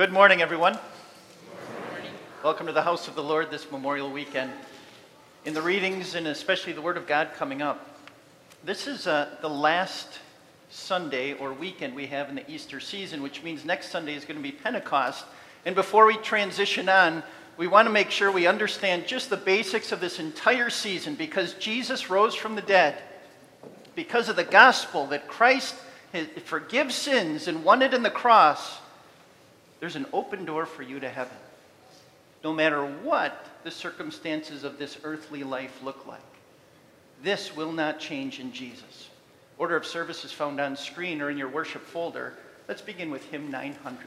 Good morning, everyone. Good morning. Welcome to the house of the Lord this Memorial Weekend. In the readings, and especially the Word of God coming up, this is the last Sunday or weekend we have in the Easter season, which means next Sunday is going to be Pentecost. And before we transition on, we want to make sure we understand just the basics of this entire season, because Jesus rose from the dead, because of the gospel that Christ forgives sins and won it in the cross. There's an open door for you to heaven, no matter what the circumstances of this earthly life look like. This will not change in Jesus. Order of service is found on screen or in your worship folder. Let's begin with hymn 900.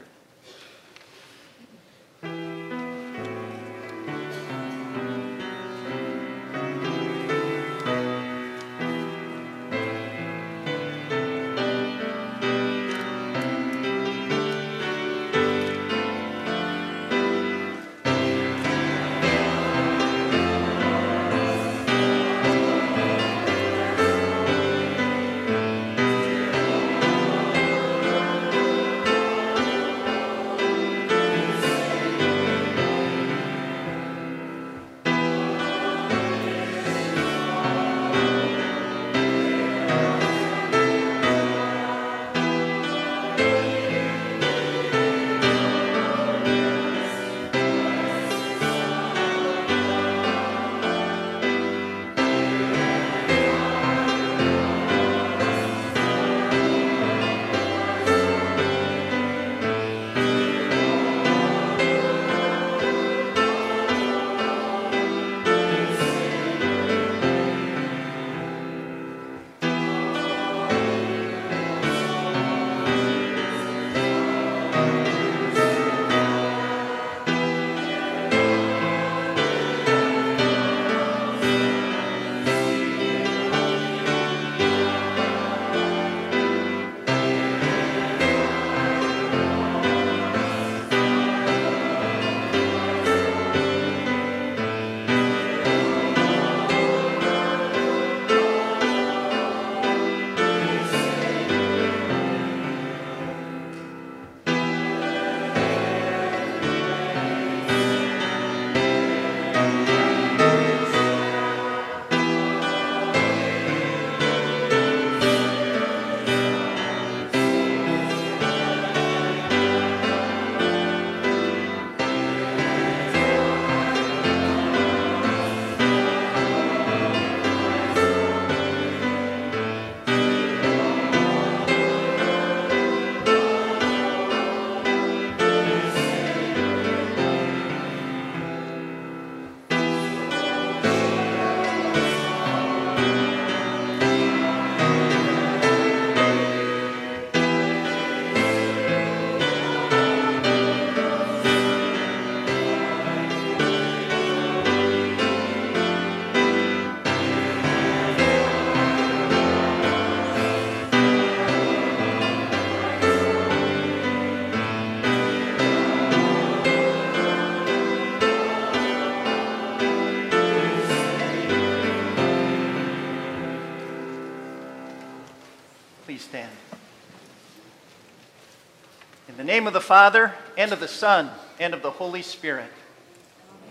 In the name of the Father, and of the Son, and of the Holy Spirit.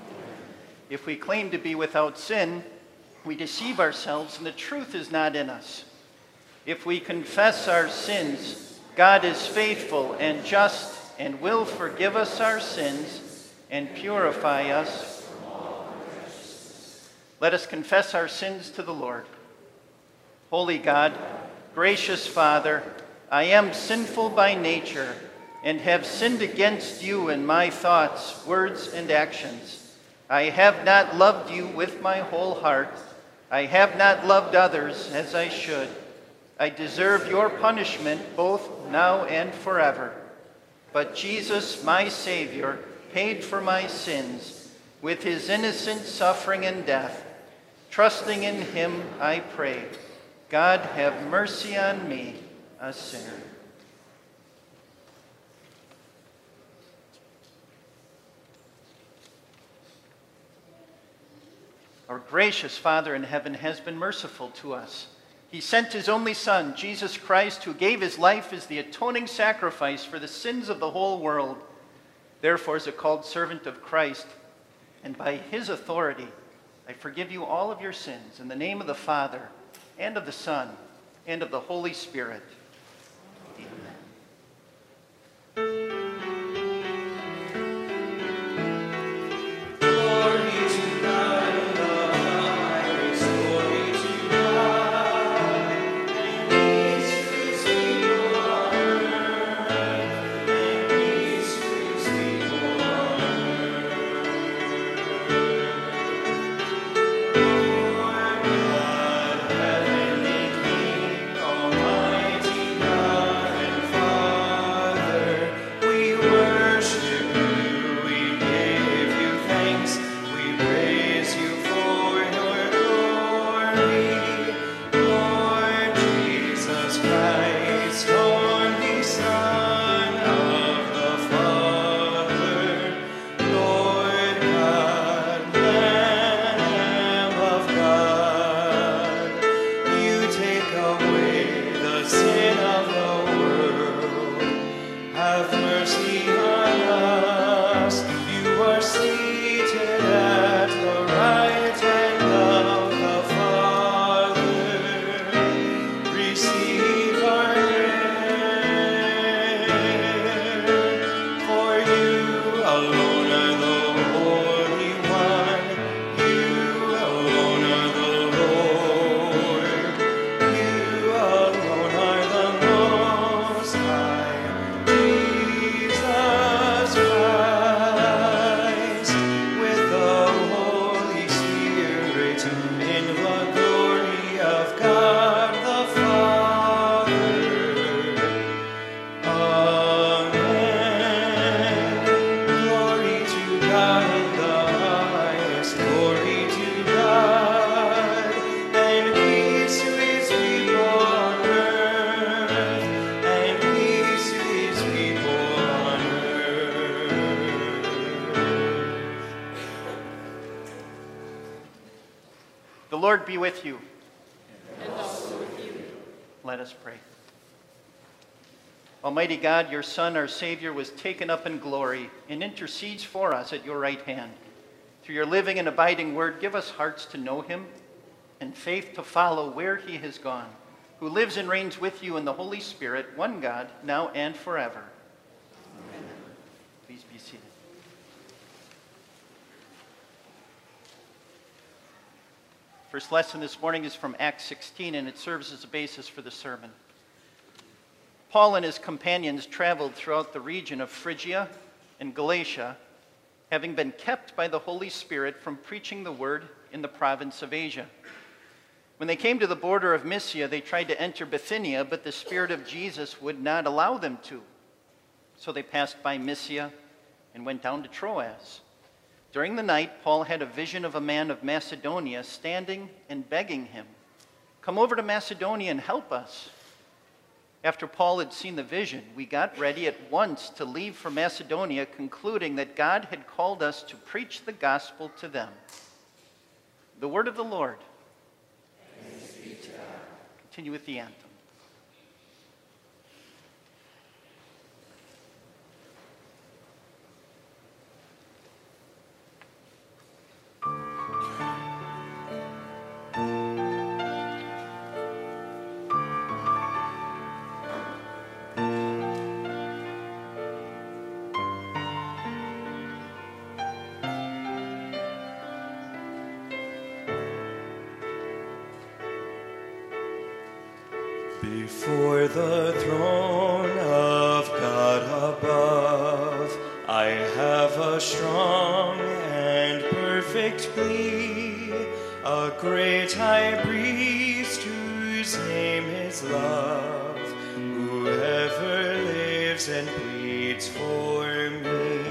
Amen. If we claim to be without sin, we deceive ourselves and the truth is not in us. If we confess our sins, God is faithful and just and will forgive us our sins and purify us from all unrighteousness. Let us confess our sins to the Lord. Holy God, gracious Father, I am sinful by nature and have sinned against you in my thoughts, words, and actions. I have not loved you with my whole heart. I have not loved others as I should. I deserve your punishment both now and forever. But Jesus, my Savior, paid for my sins with his innocent suffering and death. Trusting in him, I pray. God, have mercy on me, a sinner. Our gracious Father in heaven has been merciful to us. He sent his only Son, Jesus Christ, who gave his life as the atoning sacrifice for the sins of the whole world. Therefore, as a called servant of Christ, and by his authority, I forgive you all of your sins in the name of the Father, and of the Son, and of the Holy Spirit. Be with you. And also with you. Let us pray. Almighty God, your Son, our Savior, was taken up in glory and intercedes for us at your right hand. Through your living and abiding word, give us hearts to know him and faith to follow where he has gone, who lives and reigns with you in the Holy Spirit, one God, now and forever. Amen. Please be seated. First lesson this morning is from Acts 16, and it serves as a basis for the sermon. Paul and his companions traveled throughout the region of Phrygia and Galatia, having been kept by the Holy Spirit from preaching the word in the province of Asia. When they came to the border of Mysia, they tried to enter Bithynia, but the Spirit of Jesus would not allow them to. So they passed by Mysia and went down to Troas. During the night, Paul had a vision of a man of Macedonia standing and begging him, "Come over to Macedonia and help us." After Paul had seen the vision, we got ready at once to leave for Macedonia, concluding that God had called us to preach the gospel to them. The word of the Lord. Thanks be to God. Continue with the anthem. Before the throne of God above, I have a strong and perfect plea, a great high priest whose name is love, whoever lives and pleads for me.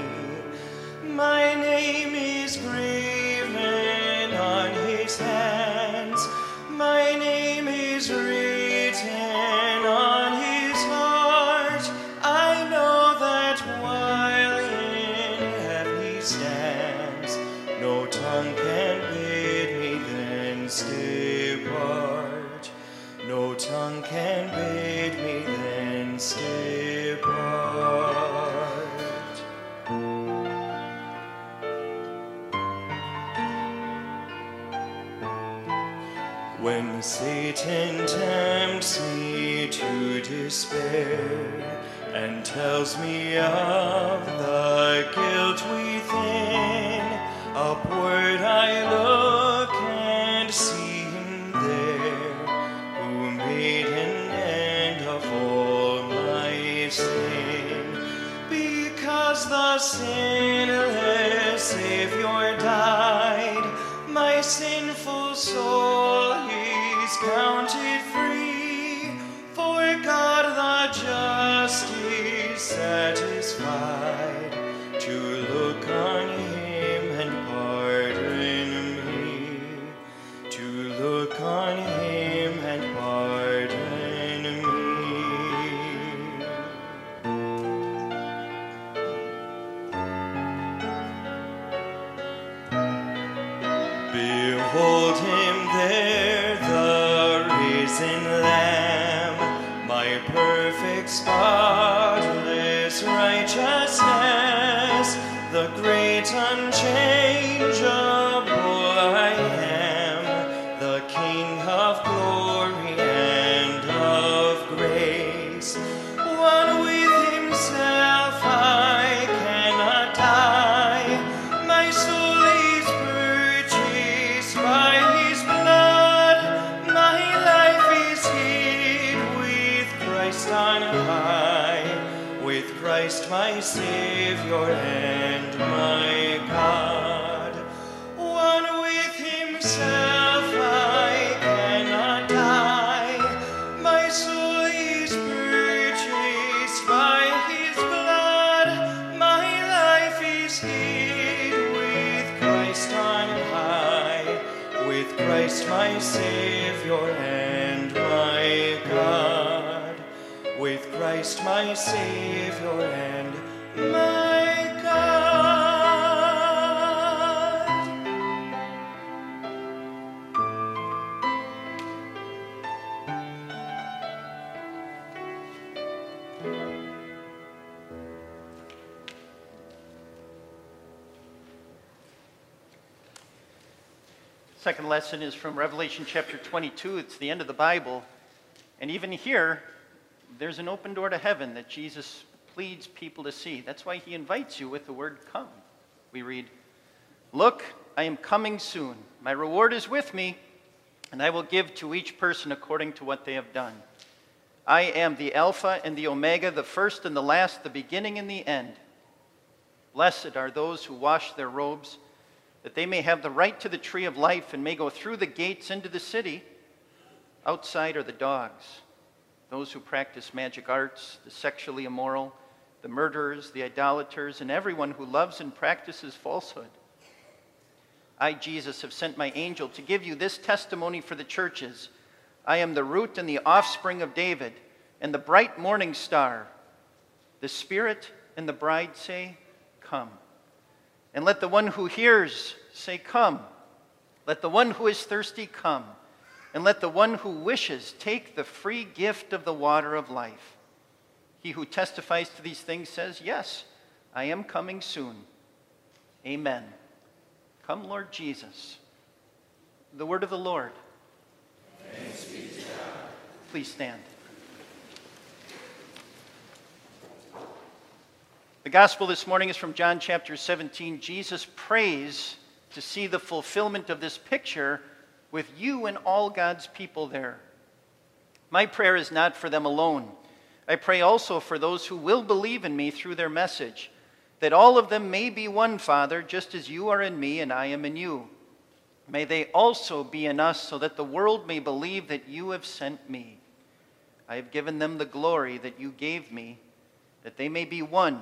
My name is graven on his hands, my name is tongue can bid me then stay apart. When Satan tempts me to despair and tells me of the guilt within, upward I look and see him there, who made an end of all my sin, because the sinless Savior died, my sinful soul is counted free, for God the just is satisfied to look on him and pardon me, to look on him and pardon me. Behold him there, Lamb, my perfect, spotless righteousness, the great, unchangeable I am, the King of glory and of grace. One with himself I cannot die, my soul is purchased by his blood, my on high, with Christ my Savior and my God. One with himself I cannot die, my soul is purchased by his blood, my life is hid with Christ on high, with Christ my Savior and my God. With Christ my Savior and my God. Second lesson is from Revelation chapter 22. It's the end of the Bible. And even here, there's an open door to heaven that Jesus pleads people to see. That's why he invites you with the word come. We read, "Look, I am coming soon. My reward is with me, and I will give to each person according to what they have done. I am the Alpha and the Omega, the first and the last, the beginning and the end. Blessed are those who wash their robes, that they may have the right to the tree of life and may go through the gates into the city. Outside are the dogs, those who practice magic arts, the sexually immoral, the murderers, the idolaters, and everyone who loves and practices falsehood. I, Jesus, have sent my angel to give you this testimony for the churches. I am the root and the offspring of David and the bright morning star. The Spirit and the bride say, come. And let the one who hears say, come. Let the one who is thirsty come. And let the one who wishes take the free gift of the water of life. He who testifies to these things says, yes, I am coming soon. Amen. Come, Lord Jesus." The word of the Lord. Thanks be to God. Please stand. The gospel this morning is from John chapter 17. Jesus prays to see the fulfillment of this picture with you and all God's people there. My prayer is not for them alone. I pray also for those who will believe in me through their message, that all of them may be one, Father, just as you are in me and I am in you. May they also be in us, so that the world may believe that you have sent me. I have given them the glory that you gave me, that they may be one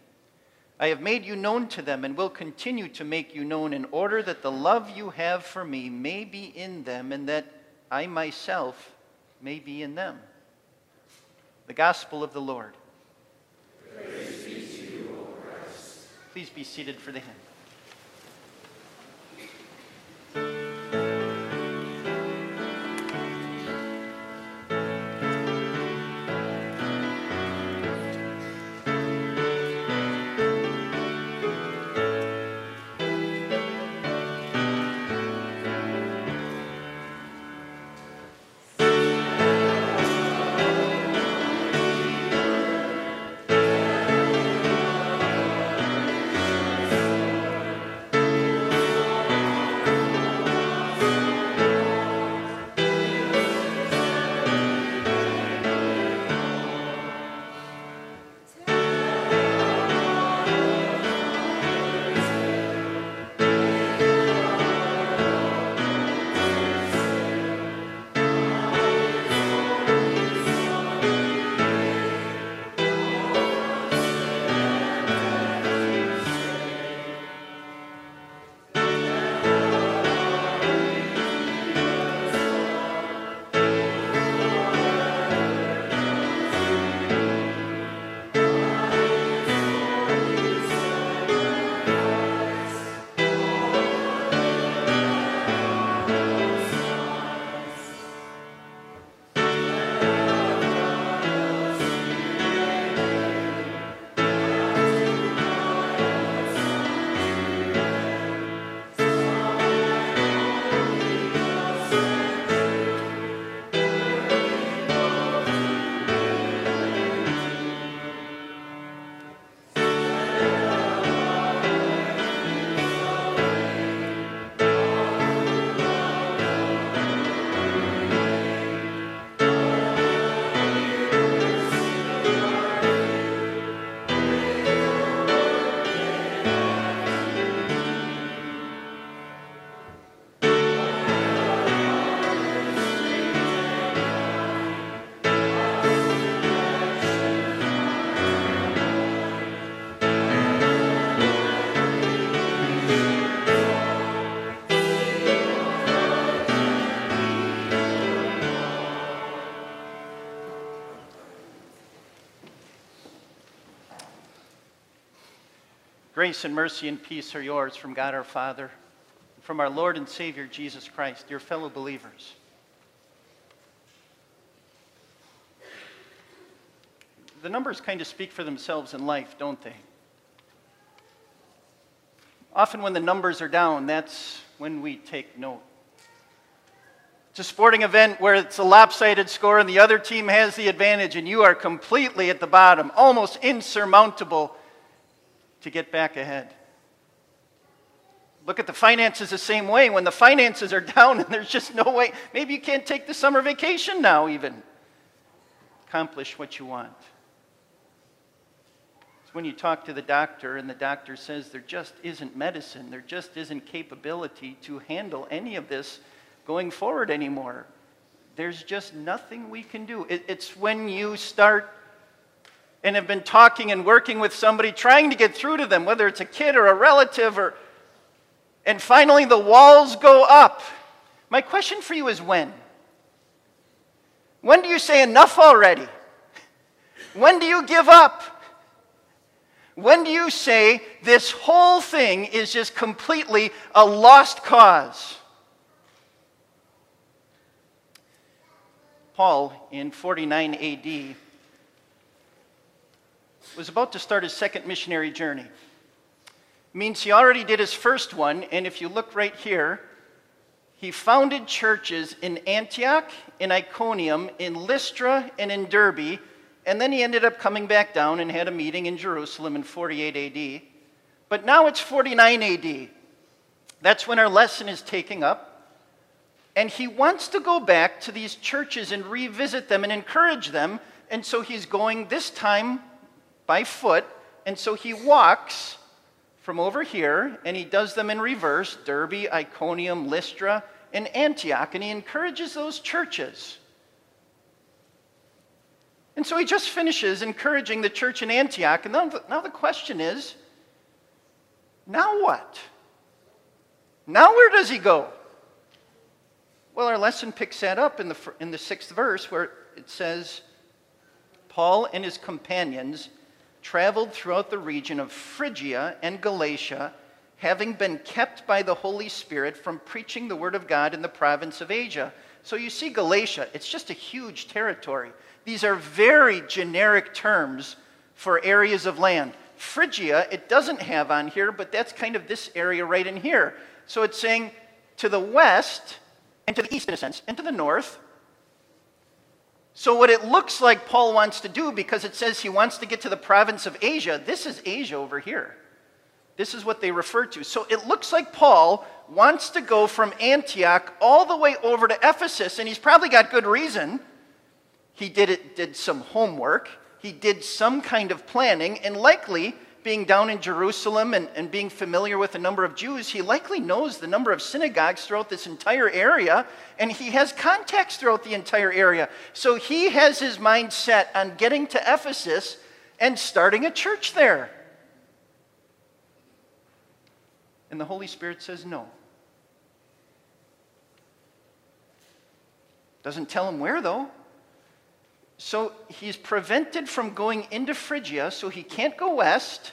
I have made you known to them and will continue to make you known in order that the love you have for me may be in them and that I myself may be in them. The Gospel of the Lord. Praise be to you, O Christ. Please be seated for the hymn. Grace and mercy and peace are yours from God our Father, and from our Lord and Savior Jesus Christ, your fellow believers. The numbers kind of speak for themselves in life, don't they? Often when the numbers are down, that's when we take note. It's a sporting event where it's a lopsided score and the other team has the advantage and you are completely at the bottom, almost insurmountable to get back ahead. Look at the finances the same way. When the finances are down and there's just no way, maybe you can't take the summer vacation now even. Accomplish what you want. It's when you talk to the doctor and the doctor says there just isn't medicine, there just isn't capability to handle any of this going forward anymore. There's just nothing we can do. It's when you start and have been talking and working with somebody, trying to get through to them, whether it's a kid or a relative, and finally the walls go up. My question for you is when? When do you say enough already? When do you give up? When do you say this whole thing is just completely a lost cause? Paul, in 49 AD, was about to start his second missionary journey. It means he already did his first one, and if you look right here, he founded churches in Antioch, in Iconium, in Lystra, and in Derbe, and then he ended up coming back down and had a meeting in Jerusalem in 48 AD. But now it's 49 AD. That's when our lesson is taking up. And he wants to go back to these churches and revisit them and encourage them, and so he's going this time by foot, and so he walks from over here, and he does them in reverse, Derbe, Iconium, Lystra, and Antioch, and he encourages those churches. And so he just finishes encouraging the church in Antioch, and now the question is, now what? Now where does he go? Well, our lesson picks that up in the 6th verse where it says, Paul and his companions traveled throughout the region of Phrygia and Galatia, having been kept by the Holy Spirit from preaching the word of God in the province of Asia. So you see Galatia, it's just a huge territory. These are very generic terms for areas of land. Phrygia, it doesn't have on here, but that's kind of this area right in here. So it's saying to the west and to the east, in a sense, and to the north. So what it looks like Paul wants to do, because it says he wants to get to the province of Asia, this is Asia over here. This is what they refer to. So it looks like Paul wants to go from Antioch all the way over to Ephesus, and he's probably got good reason. He did some homework. He did some kind of planning, and likely, being down in Jerusalem and being familiar with a number of Jews, he likely knows the number of synagogues throughout this entire area, and he has contacts throughout the entire area. So he has his mind set on getting to Ephesus and starting a church there. And the Holy Spirit says no. Doesn't tell him where, though. So he's prevented from going into Phrygia, so he can't go west,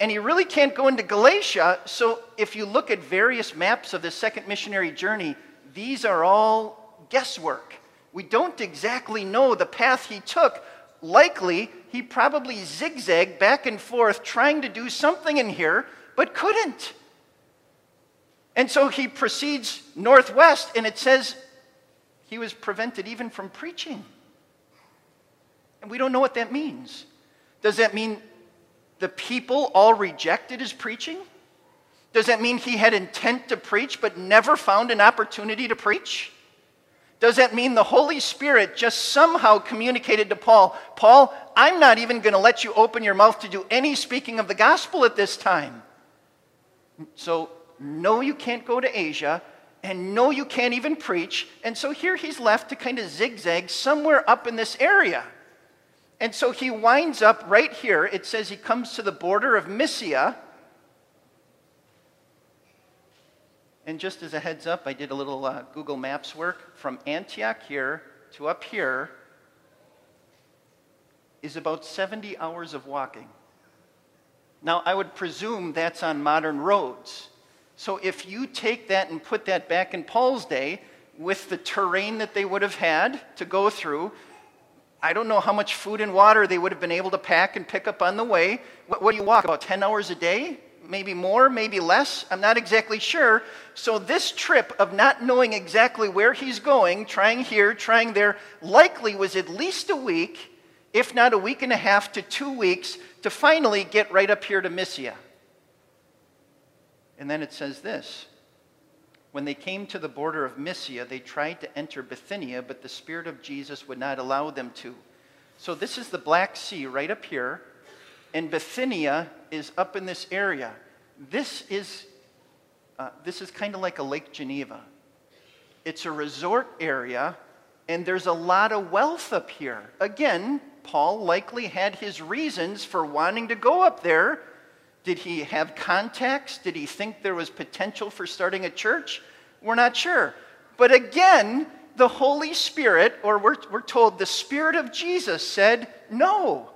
and he really can't go into Galatia. So if you look at various maps of the second missionary journey, these are all guesswork. We don't exactly know the path he took. Likely, he probably zigzagged back and forth trying to do something in here, but couldn't. And so he proceeds northwest, and it says he was prevented even from preaching. And we don't know what that means. Does that mean the people all rejected his preaching? Does that mean he had intent to preach but never found an opportunity to preach? Does that mean the Holy Spirit just somehow communicated to Paul, Paul, I'm not even going to let you open your mouth to do any speaking of the gospel at this time. So, no, you can't go to Asia. And no, you can't even preach. And so here he's left to kind of zigzag somewhere up in this area. And so he winds up right here. It says he comes to the border of Mysia. And just as a heads up, I did a little Google Maps work. From Antioch here to up here is about 70 hours of walking. Now, I would presume that's on modern roads. So if you take that and put that back in Paul's day with the terrain that they would have had to go through, I don't know how much food and water they would have been able to pack and pick up on the way. What do you walk, about 10 hours a day? Maybe more, maybe less? I'm not exactly sure. So this trip of not knowing exactly where he's going, trying here, trying there, likely was at least a week, if not a week and a half to 2 weeks, to finally get right up here to Mysia. And then it says this, when they came to the border of Mysia, they tried to enter Bithynia, but the Spirit of Jesus would not allow them to. So this is the Black Sea right up here, and Bithynia is up in this area. This is kind of like a Lake Geneva. It's a resort area, and there's a lot of wealth up here. Again, Paul likely had his reasons for wanting to go up there. Did he have contacts? Did he think there was potential for starting a church? We're not sure. But again, the Holy Spirit, or we're told the Spirit of Jesus said no.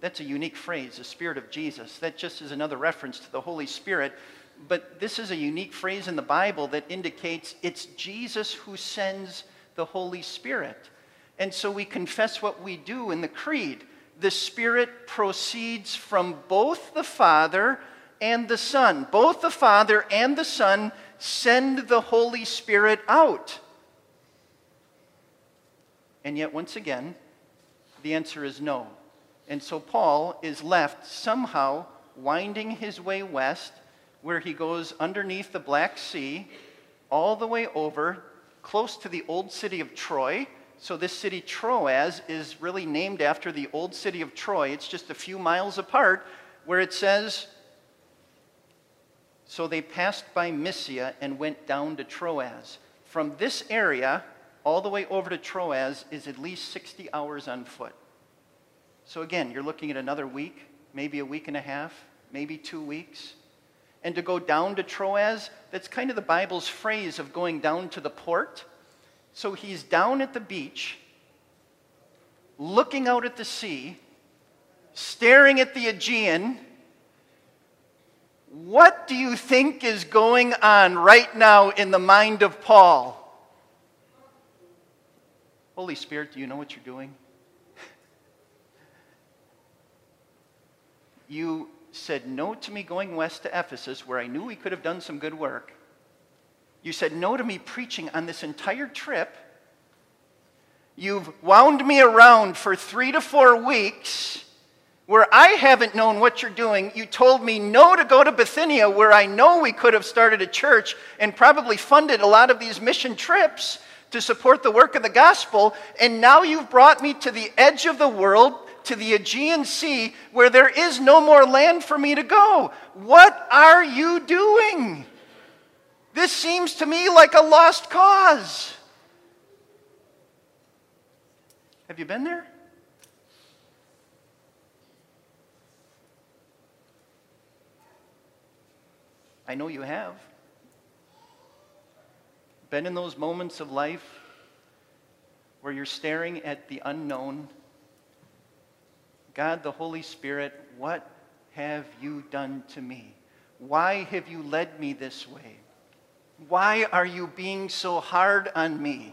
That's a unique phrase, the Spirit of Jesus. That just is another reference to the Holy Spirit. But this is a unique phrase in the Bible that indicates it's Jesus who sends the Holy Spirit. And so we confess what we do in the Creed. The Spirit proceeds from both the Father and the Son. Both the Father and the Son send the Holy Spirit out. And yet, once again, the answer is no. And so Paul is left somehow winding his way west, where he goes underneath the Black Sea, all the way over, close to the old city of Troy. So this city, Troas, is really named after the old city of Troy. It's just a few miles apart, where it says, so they passed by Mysia and went down to Troas. From this area, all the way over to Troas, is at least 60 hours on foot. So again, you're looking at another week, maybe a week and a half, maybe 2 weeks. and to go down to Troas, that's kind of the Bible's phrase of going down to the port. So he's down at the beach, looking out at the sea, staring at the Aegean. What do you think is going on right now in the mind of Paul? Holy Spirit, do you know what you're doing? You said no to me going west to Ephesus, where I knew we could have done some good work. You said no to me preaching on this entire trip. You've wound me around for 3 to 4 weeks where I haven't known what you're doing. You told me no to go to Bithynia, where I know we could have started a church and probably funded a lot of these mission trips to support the work of the gospel. And now you've brought me to the edge of the world, to the Aegean Sea, where there is no more land for me to go. What are you doing? This seems to me like a lost cause. Have you been there? I know you have. Been in those moments of life where you're staring at the unknown. God, the Holy Spirit, what have you done to me? Why have you led me this way? Why are you being so hard on me?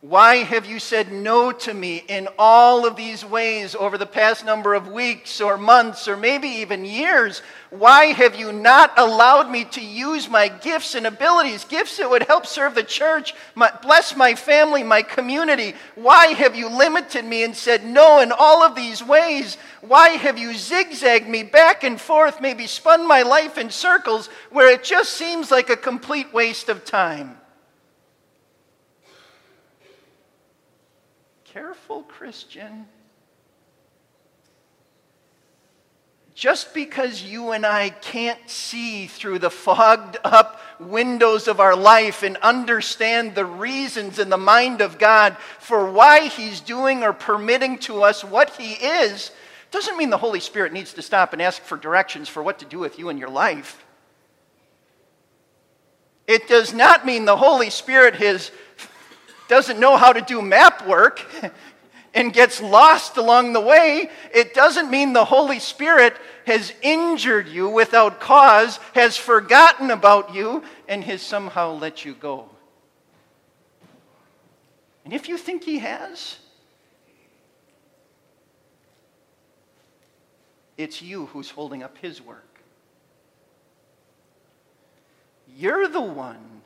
Why have you said no to me in all of these ways over the past number of weeks or months or maybe even years? Why have you not allowed me to use my gifts and abilities, gifts that would help serve the church, bless my family, my community? Why have you limited me and said no in all of these ways? Why have you zigzagged me back and forth, maybe spun my life in circles where it just seems like a complete waste of time? Careful, Christian. Just because you and I can't see through the fogged up windows of our life and understand the reasons in the mind of God for why he's doing or permitting to us what he is, doesn't mean the Holy Spirit needs to stop and ask for directions for what to do with you in your life. It does not mean the Holy Spirit doesn't know how to do map work and gets lost along the way. It doesn't mean the Holy Spirit has injured you without cause, has forgotten about you, and has somehow let you go. And if you think he has, it's you who's holding up his work. You're the one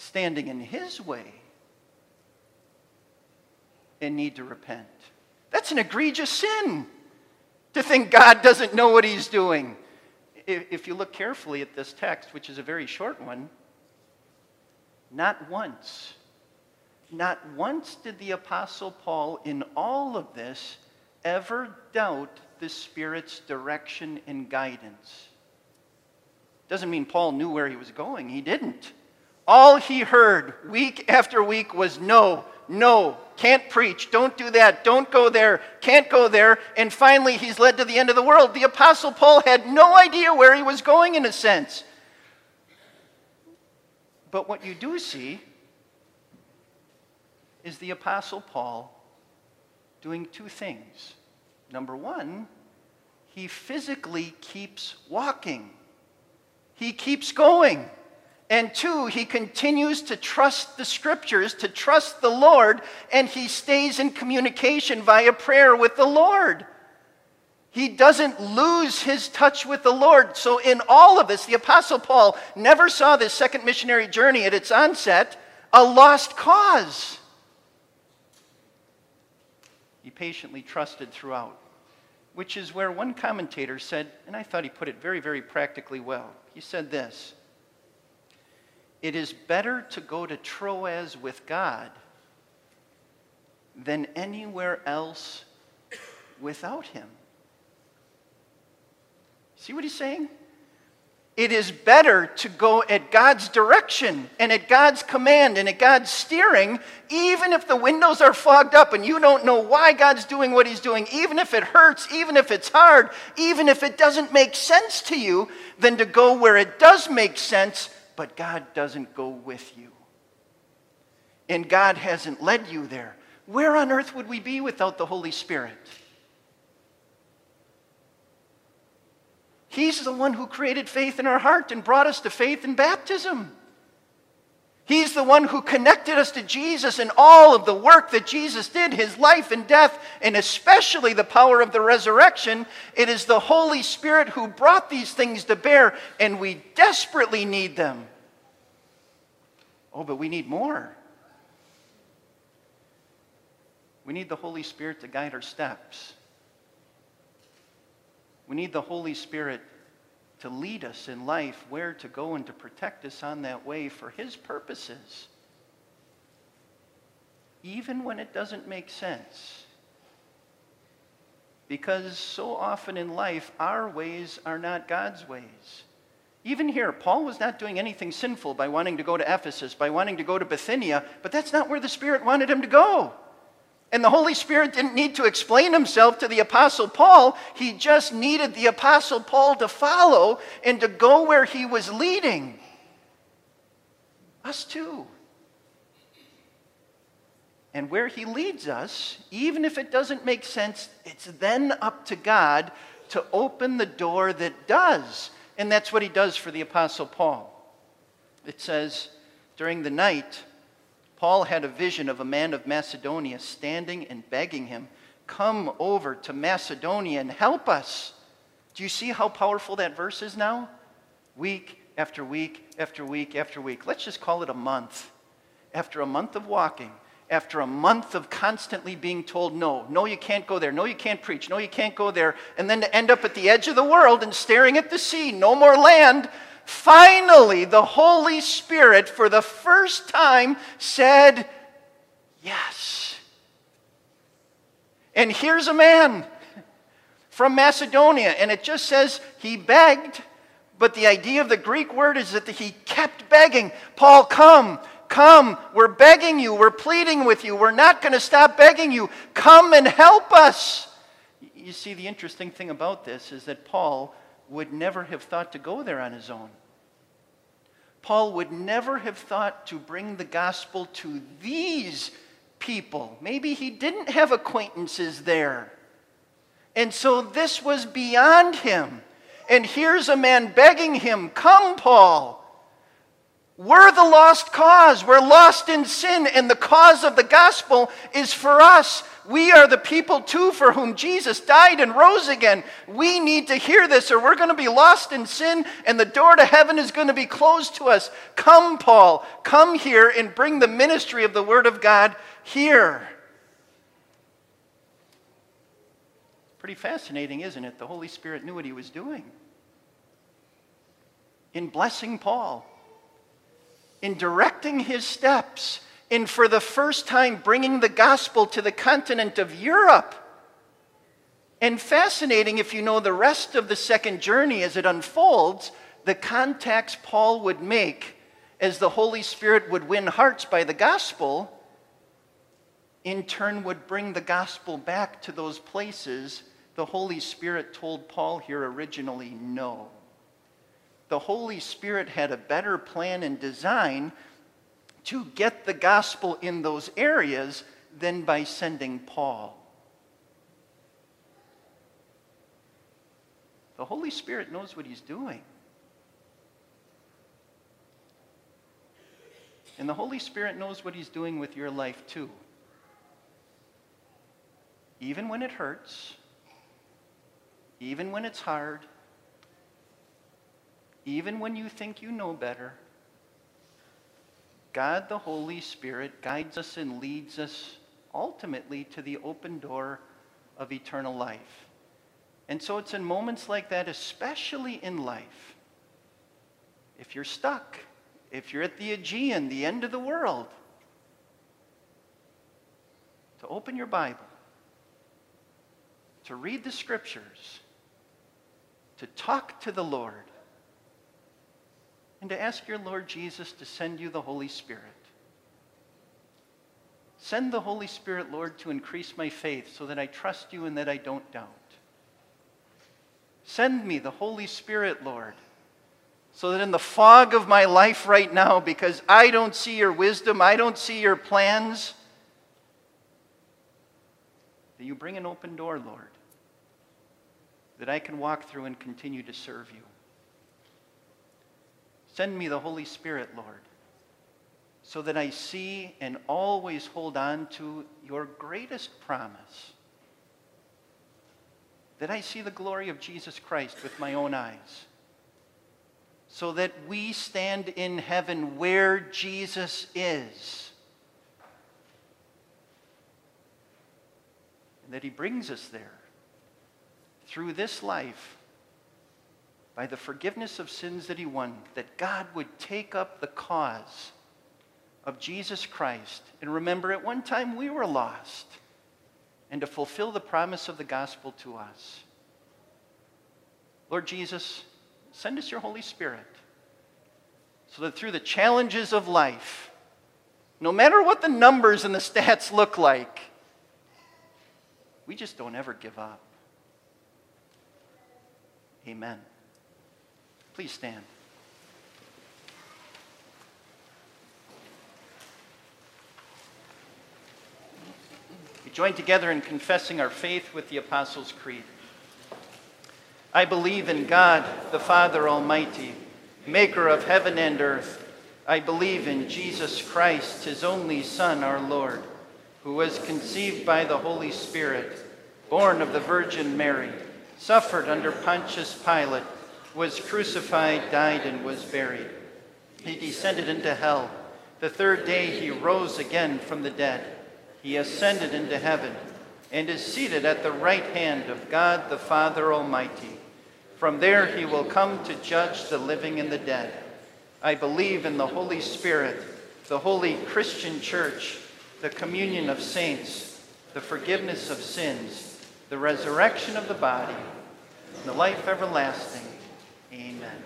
standing in his way and need to repent. That's an egregious sin, to think God doesn't know what he's doing. If you look carefully at this text, which is a very short one, not once did the Apostle Paul in all of this ever doubt the Spirit's direction and guidance. Doesn't mean Paul knew where he was going. He didn't. All he heard week after week was no, no, can't preach, don't do that, don't go there, can't go there, and finally he's led to the end of the world. The Apostle Paul had no idea where he was going in a sense. But what you do see is the Apostle Paul doing two things. Number one, he physically keeps walking. He keeps going. And two, he continues to trust the Scriptures, to trust the Lord, and he stays in communication via prayer with the Lord. He doesn't lose his touch with the Lord. So in all of this, the Apostle Paul never saw this second missionary journey at its onset a lost cause. He patiently trusted throughout, which is where one commentator said, and I thought he put it very, very practically well. He said this: "It is better to go to Troas with God than anywhere else without him." See what he's saying? It is better to go at God's direction and at God's command and at God's steering, even if the windows are fogged up and you don't know why God's doing what he's doing, even if it hurts, even if it's hard, even if it doesn't make sense to you, than to go where it does make sense, but God doesn't go with you. And God hasn't led you there. Where on earth would we be without the Holy Spirit? He's the one who created faith in our heart and brought us to faith in baptism. He's the one who connected us to Jesus and all of the work that Jesus did, his life and death, and especially the power of the resurrection. It is the Holy Spirit who brought these things to bear, and we desperately need them. Oh, but we need more. We need the Holy Spirit to guide our steps. We need the Holy Spirit to lead us in life, where to go and to protect us on that way for his purposes. Even when it doesn't make sense. Because so often in life, our ways are not God's ways. Even here, Paul was not doing anything sinful by wanting to go to Ephesus, by wanting to go to Bithynia, but that's not where the Spirit wanted him to go. And the Holy Spirit didn't need to explain himself to the Apostle Paul. He just needed the Apostle Paul to follow and to go where he was leading. Us too. And where he leads us, even if it doesn't make sense, it's then up to God to open the door that does. And that's what he does for the Apostle Paul. It says, during the night, Paul had a vision of a man of Macedonia standing and begging him, come over to Macedonia and help us. Do you see how powerful that verse is now? Week after week after week after week. Let's just call it a month. After a month of walking, after a month of constantly being told, no, you can't go there, no, you can't preach, no, you can't go there, and then to end up at the edge of the world and staring at the sea, no more land. Finally, the Holy Spirit, for the first time, said, yes. And here's a man from Macedonia, and it just says he begged, but the idea of the Greek word is that he kept begging. Paul, come, we're begging you, we're pleading with you, we're not going to stop begging you. Come and help us. You see, the interesting thing about this is that Paul would never have thought to go there on his own. Paul would never have thought to bring the gospel to these people. Maybe he didn't have acquaintances there. And so this was beyond him. And here's a man begging him, come, Paul. We're the lost cause. We're lost in sin, and the cause of the gospel is for us. We are the people, too, for whom Jesus died and rose again. We need to hear this, or we're going to be lost in sin, and the door to heaven is going to be closed to us. Come, Paul, come here and bring the ministry of the Word of God here. Pretty fascinating, isn't it? The Holy Spirit knew what he was doing. In blessing Paul, in directing his steps, in for the first time bringing the gospel to the continent of Europe. And fascinating, if you know the rest of the second journey as it unfolds, the contacts Paul would make as the Holy Spirit would win hearts by the gospel, in turn would bring the gospel back to those places the Holy Spirit told Paul here originally no. The Holy Spirit had a better plan and design to get the gospel in those areas than by sending Paul. The Holy Spirit knows what he's doing. And the Holy Spirit knows what he's doing with your life too. Even when it hurts, even when it's hard, even when you think you know better, God the Holy Spirit guides us and leads us ultimately to the open door of eternal life. And so it's in moments like that, especially in life, if you're stuck, if you're at the Aegean, the end of the world, to open your Bible, to read the Scriptures, to talk to the Lord, and to ask your Lord Jesus to send you the Holy Spirit. Send the Holy Spirit, Lord, to increase my faith so that I trust you and that I don't doubt. Send me the Holy Spirit, Lord, so that in the fog of my life right now, because I don't see your wisdom, I don't see your plans, that you bring an open door, Lord, that I can walk through and continue to serve you. Send me the Holy Spirit, Lord, so that I see and always hold on to your greatest promise, that I see the glory of Jesus Christ with my own eyes, so that we stand in heaven where Jesus is, and that he brings us there through this life by the forgiveness of sins that he won, that God would take up the cause of Jesus Christ and remember at one time we were lost, and to fulfill the promise of the gospel to us. Lord Jesus, send us your Holy Spirit so that through the challenges of life, no matter what the numbers and the stats look like, we just don't ever give up. Amen. Please stand. We join together in confessing our faith with the Apostles' Creed. I believe in God, the Father Almighty, maker of heaven and earth. I believe in Jesus Christ, his only Son, our Lord, who was conceived by the Holy Spirit, born of the Virgin Mary, suffered under Pontius Pilate, was crucified, died, and was buried. He descended into hell. The third day he rose again from the dead. He ascended into heaven and is seated at the right hand of God the Father Almighty. From there he will come to judge the living and the dead. I believe in the Holy Spirit, the holy Christian church, the communion of saints, the forgiveness of sins, the resurrection of the body, and the life everlasting. Amen.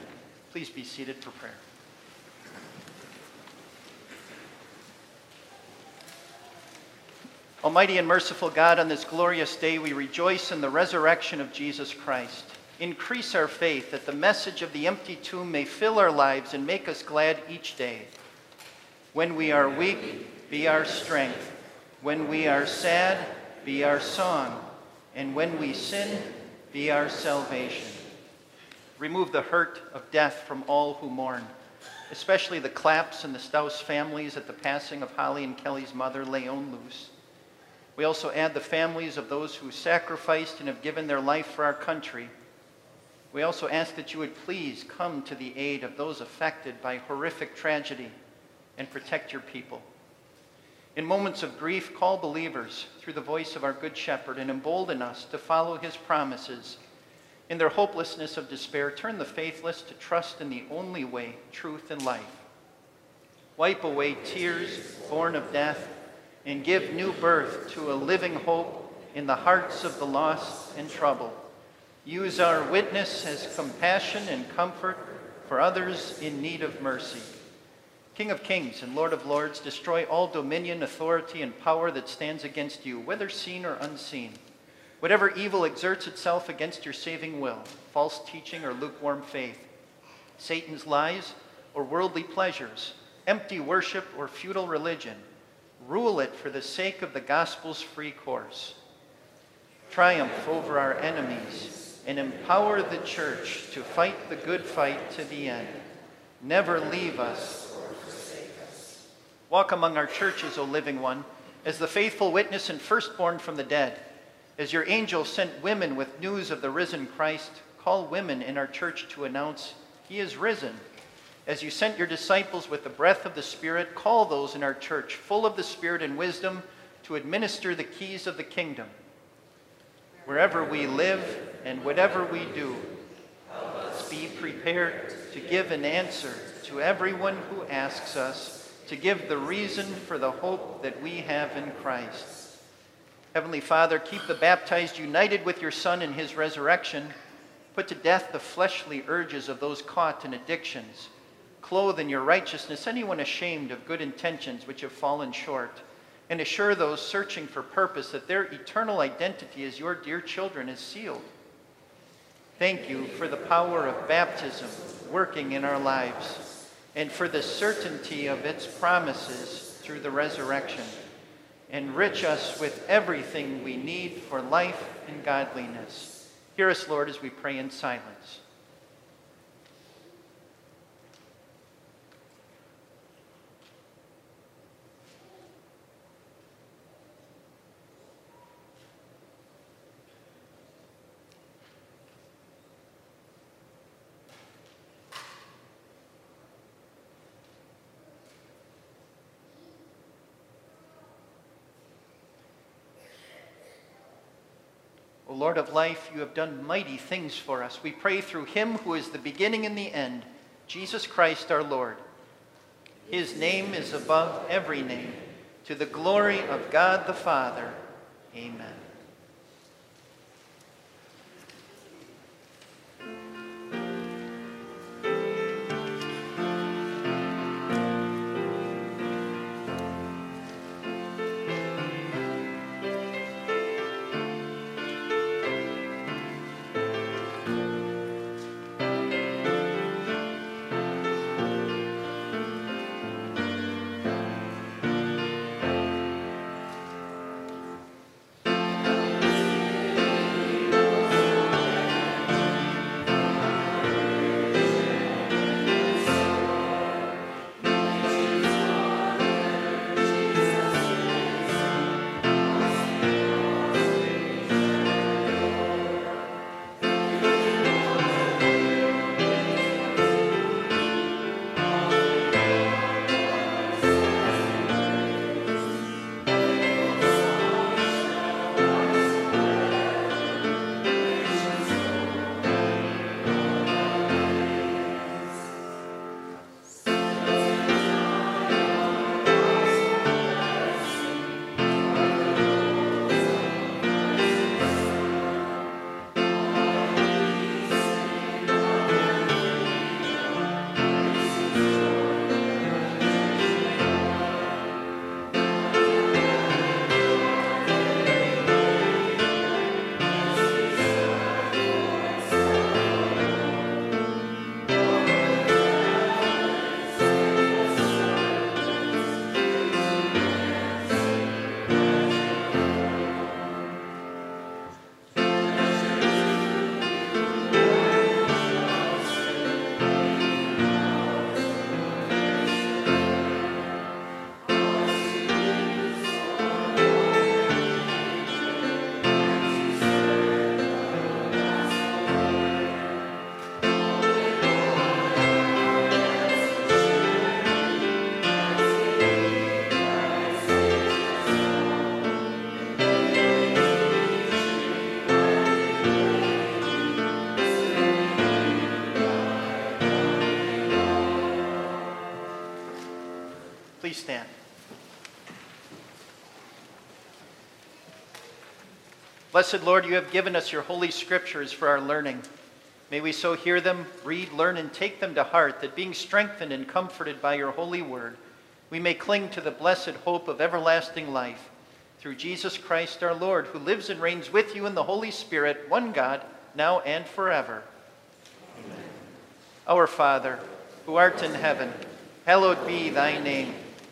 Please be seated for prayer. Almighty and merciful God, on this glorious day, we rejoice in the resurrection of Jesus Christ. Increase our faith that the message of the empty tomb may fill our lives and make us glad each day. When we are weak, be our strength. When we are sad, be our song. And when we sin, be our salvation. Remove the hurt of death from all who mourn, especially the Claps and the Staus families at the passing of Holly and Kelly's mother, Leon Louise. We also add the families of those who sacrificed and have given their life for our country. We also ask that you would please come to the aid of those affected by horrific tragedy and protect your people. In moments of grief, call believers through the voice of our Good Shepherd and embolden us to follow his promises. In their hopelessness of despair, turn the faithless to trust in the only way, truth, and life. Wipe away tears born of death, and give new birth to a living hope in the hearts of the lost and troubled. Use our witness as compassion and comfort for others in need of mercy. King of kings and Lord of lords, destroy all dominion, authority, and power that stands against you, whether seen or unseen. Whatever evil exerts itself against your saving will, false teaching or lukewarm faith, Satan's lies or worldly pleasures, empty worship or futile religion, rule it for the sake of the gospel's free course. Triumph over our enemies and empower the church to fight the good fight to the end. Never leave us or forsake us. Walk among our churches, O Living One, as the faithful witness and firstborn from the dead. As your angel sent women with news of the risen Christ, call women in our church to announce he is risen. As you sent your disciples with the breath of the Spirit, call those in our church full of the Spirit and wisdom to administer the keys of the kingdom. Wherever we live and whatever we do, help us be prepared to give an answer to everyone who asks us, to give the reason for the hope that we have in Christ. Heavenly Father, keep the baptized united with your Son in his resurrection. Put to death the fleshly urges of those caught in addictions, Clothe in your righteousness anyone ashamed of good intentions which have fallen short, and assure those searching for purpose that their eternal identity as your dear children is sealed. Thank you for the power of baptism working in our lives, and for the certainty of its promises through the resurrection. Enrich us with everything we need for life and godliness. Hear us, Lord, as we pray in silence. O Lord of life, you have done mighty things for us. We pray through him who is the beginning and the end, Jesus Christ our Lord. His name is above every name, to the glory of God the Father. Amen. Please stand. Blessed Lord, you have given us your holy scriptures for our learning. May we so hear them, read, learn, and take them to heart, that being strengthened and comforted by your holy word, we may cling to the blessed hope of everlasting life. Through Jesus Christ our Lord, who lives and reigns with you in the Holy Spirit, one God, now and forever. Amen. Our Father, who art in heaven, hallowed be thy name.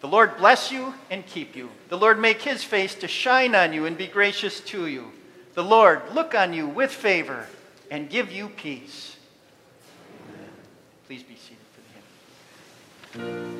The Lord bless you and keep you. The Lord make his face to shine on you and be gracious to you. The Lord look on you with favor and give you peace. Amen. Please be seated for the hymn.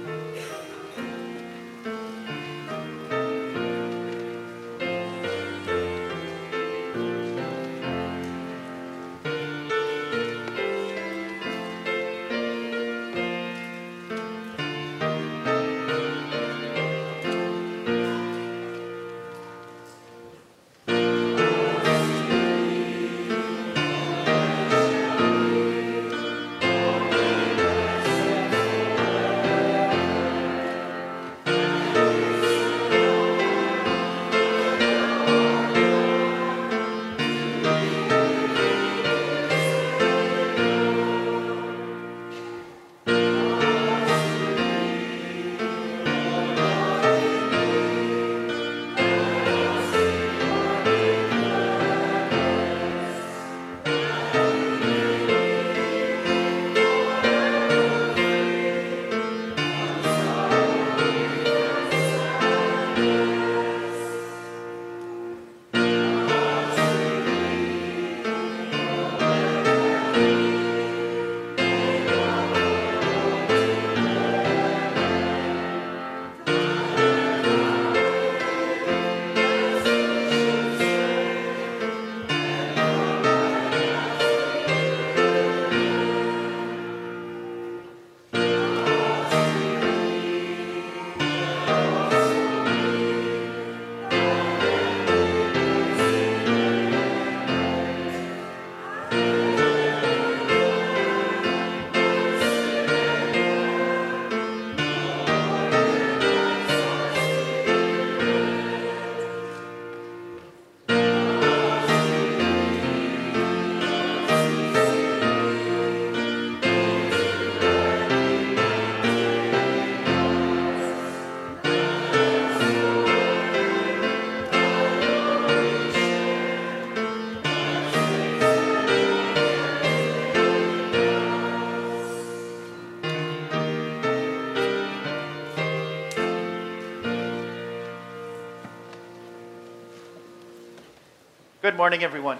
morning, everyone.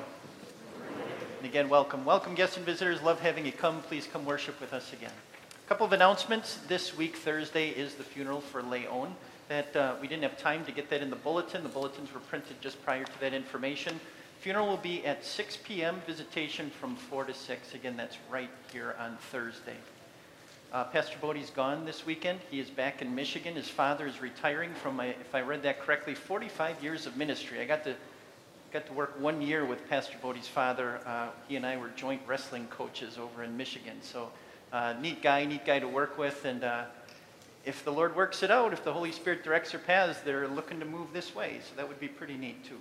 And again, welcome. Welcome, guests and visitors. Love having you come. Please come worship with us again. A couple of announcements. This week, Thursday, is the funeral for Leon. We didn't have time to get that in the bulletin. The bulletins were printed just prior to that information. Funeral will be at 6 p.m. Visitation from 4 to 6. Again, that's right here on Thursday. Pastor Bodie's gone this weekend. He is back in Michigan. His father is retiring from, if I read that correctly, 45 years of ministry. I got to work 1 year with Pastor Bodie's father. He and I were joint wrestling coaches over in Michigan. So neat guy to work with. And if the Lord works it out, if the Holy Spirit directs their paths, they're looking to move this way. So that would be pretty neat, too.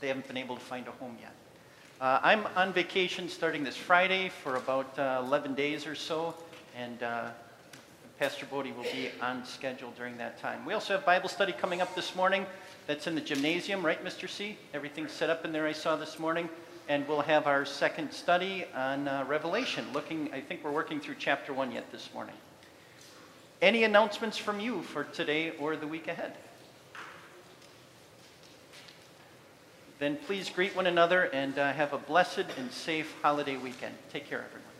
They haven't been able to find a home yet. I'm on vacation starting this Friday for about 11 days or so. And Pastor Bodie will be on schedule during that time. We also have Bible study coming up this morning. That's in the gymnasium, right, Mr. C? Everything's set up in there, I saw this morning. And we'll have our second study on Revelation. I think we're working through chapter 1 yet this morning. Any announcements from you for today or the week ahead? Then please greet one another and have a blessed and safe holiday weekend. Take care, everyone.